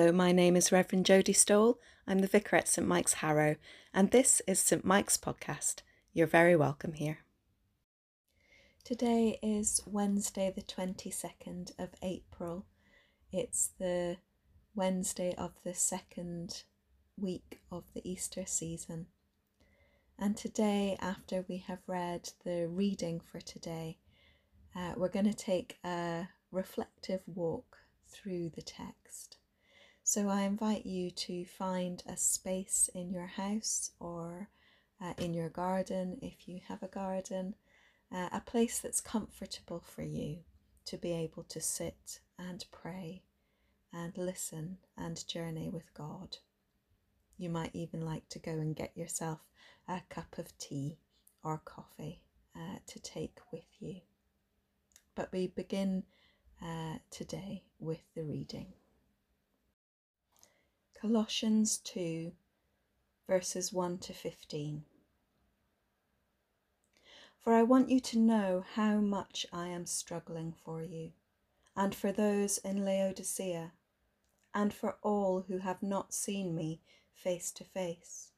Hello, my name is Reverend Jodie Stoll. I'm the vicar at St Mike's Harrow, and this is St Mike's Podcast. You're very welcome here. Today is Wednesday the 22nd of April. It's the Wednesday of the second week of the Easter season. And today, after we have read the reading for today, we're going to take a reflective walk through the text. So I invite you to find a space in your house or in your garden, if you have a garden, a place that's comfortable for you to be able to sit and pray and listen and journey with God. You might even like to go and get yourself a cup of tea or coffee to take with you. But we begin today with the reading. Colossians 2, verses 1 to 15. For I want you to know how much I am struggling for you, and for those in Laodicea, and for all who have not seen me face to face.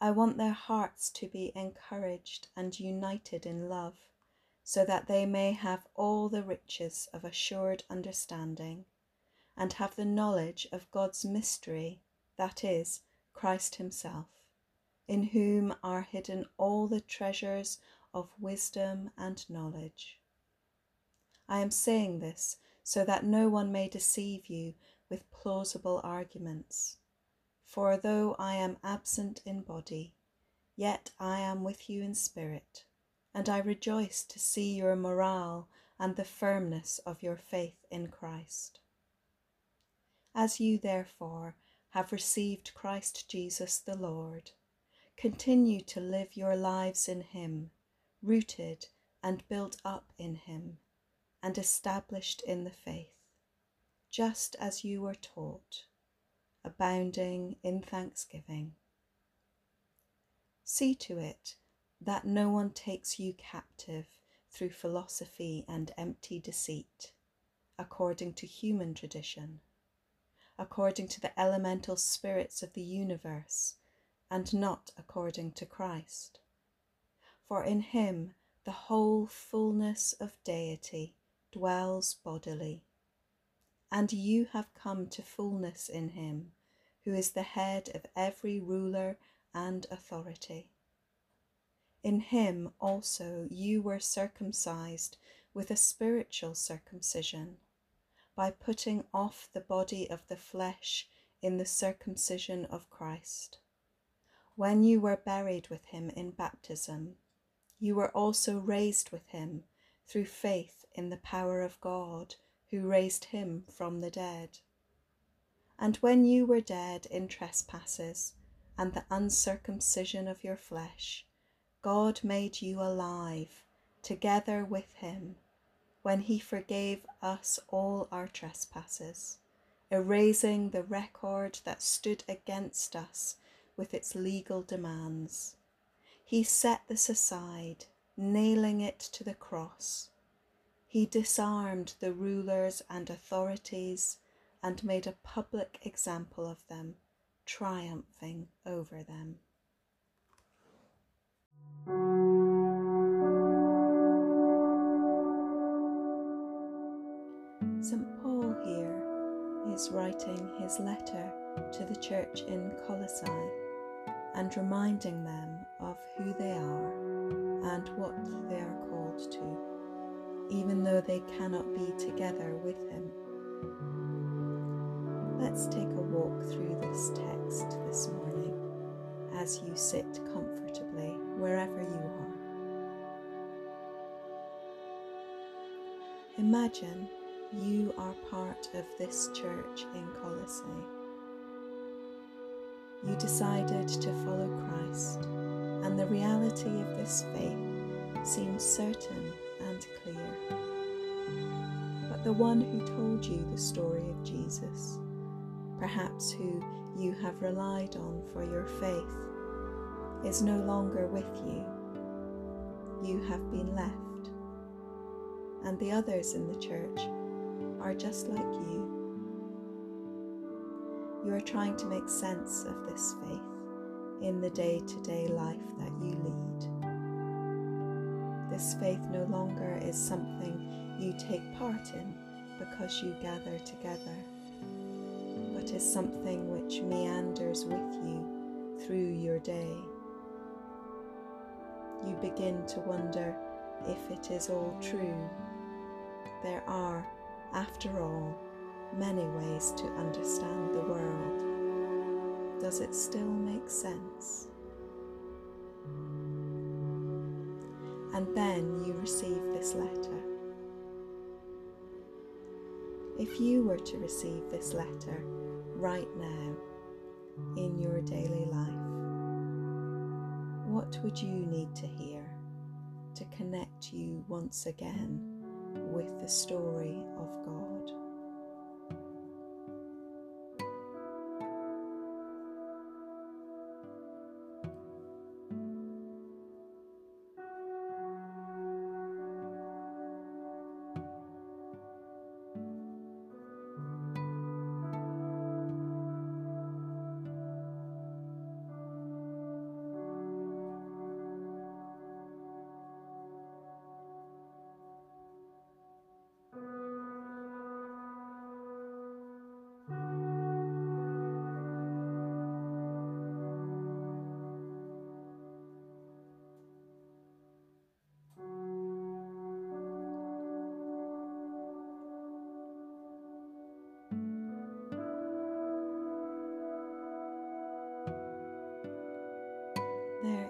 I want their hearts to be encouraged and united in love, so that they may have all the riches of assured understanding, and have the knowledge of God's mystery, that is, Christ himself, in whom are hidden all the treasures of wisdom and knowledge. I am saying this so that no one may deceive you with plausible arguments. For though I am absent in body, yet I am with you in spirit, and I rejoice to see your morale and the firmness of your faith in Christ. As you therefore have received Christ Jesus the Lord, continue to live your lives in him, rooted and built up in him, and established in the faith, just as you were taught, abounding in thanksgiving. See to it that no one takes you captive through philosophy and empty deceit, according to human tradition, according to the elemental spirits of the universe, and not according to Christ. For in him the whole fullness of deity dwells bodily, and you have come to fullness in him, who is the head of every ruler and authority. In him also you were circumcised with a spiritual circumcision, by putting off the body of the flesh in the circumcision of Christ. When you were buried with him in baptism, you were also raised with him through faith in the power of God, who raised him from the dead. And when you were dead in trespasses and the uncircumcision of your flesh, God made you alive together with him when he forgave us all our trespasses, erasing the record that stood against us with its legal demands. He set this aside, nailing it to the cross. He disarmed the rulers and authorities and made a public example of them, triumphing over them. St. Paul here is writing his letter to the church in Colossae and reminding them of who they are and what they are called to, even though they cannot be together with him. Let's take a walk through this text this morning as you sit comfortably wherever you are. Imagine you are part of this church in Colossae. You decided to follow Christ, and the reality of this faith seems certain and clear. But the one who told you the story of Jesus, perhaps who you have relied on for your faith, is no longer with you. You have been left, and the others in the church are just like you. You are trying to make sense of this faith in the day-to-day life that you lead. This faith no longer is something you take part in because you gather together, but is something which meanders with you through your day. You begin to wonder if it is all true. There are, after all, many ways to understand the world. Does it still make sense? And then you receive this letter. If you were to receive this letter right now in your daily life, what would you need to hear to connect you once again with the story of God?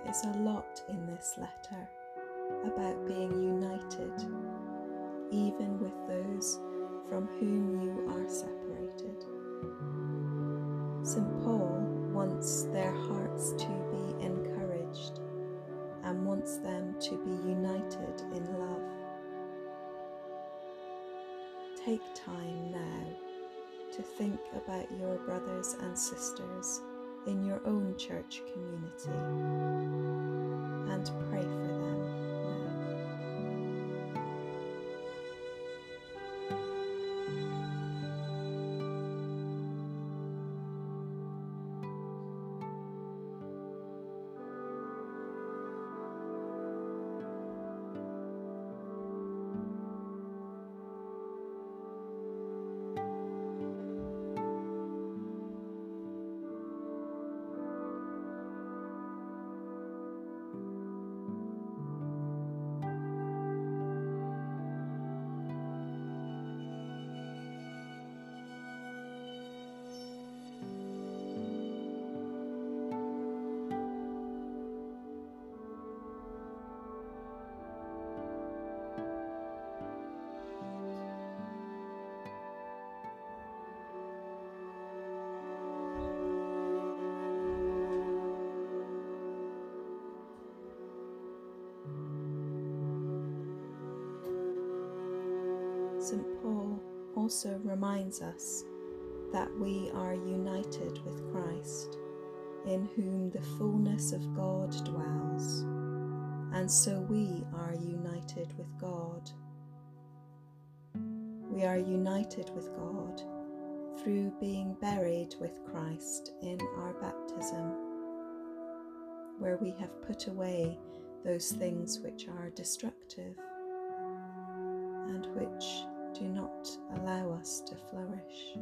There's a lot in this letter about being united, even with those from whom you are separated. St. Paul wants their hearts to be encouraged and wants them to be united in love. Take time now to think about your brothers and sisters in your own church community and pray for them. St. Paul also reminds us that we are united with Christ, in whom the fullness of God dwells, and so we are united with God. We are united with God through being buried with Christ in our baptism, where we have put away those things which are destructive and which do not allow us to flourish,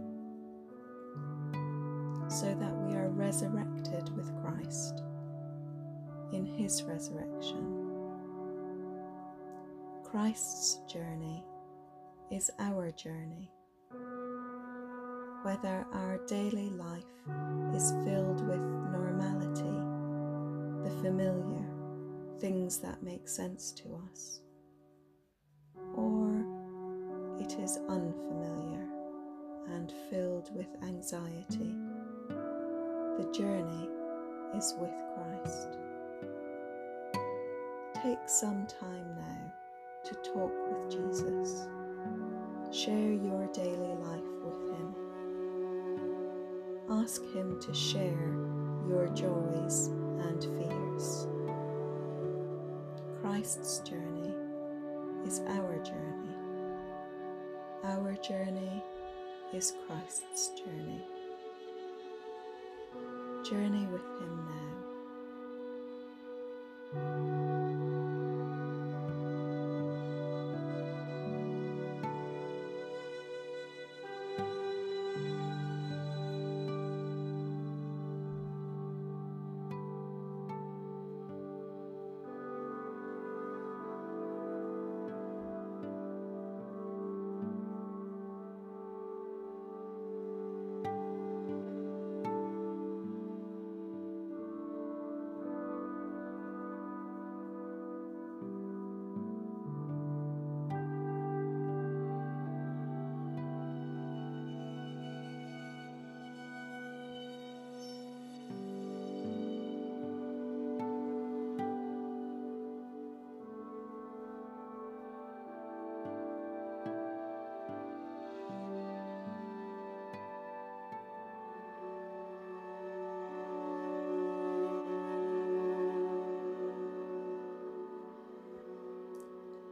so that we are resurrected with Christ in his resurrection. Christ's journey is our journey. Whether our daily life is filled with normality, the familiar, things that make sense to us, or it is unfamiliar and filled with anxiety, the journey is with Christ. Take some time now to talk with Jesus. Share your daily life with him. Ask him to share your joys and fears. Christ's journey is our journey. Our journey is Christ's journey. journey with him now.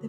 The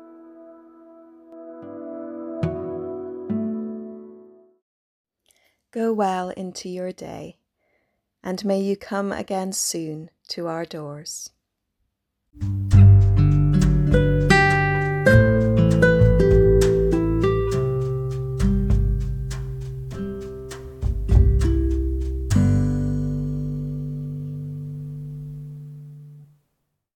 Go well into your day, and may you come again soon to our doors.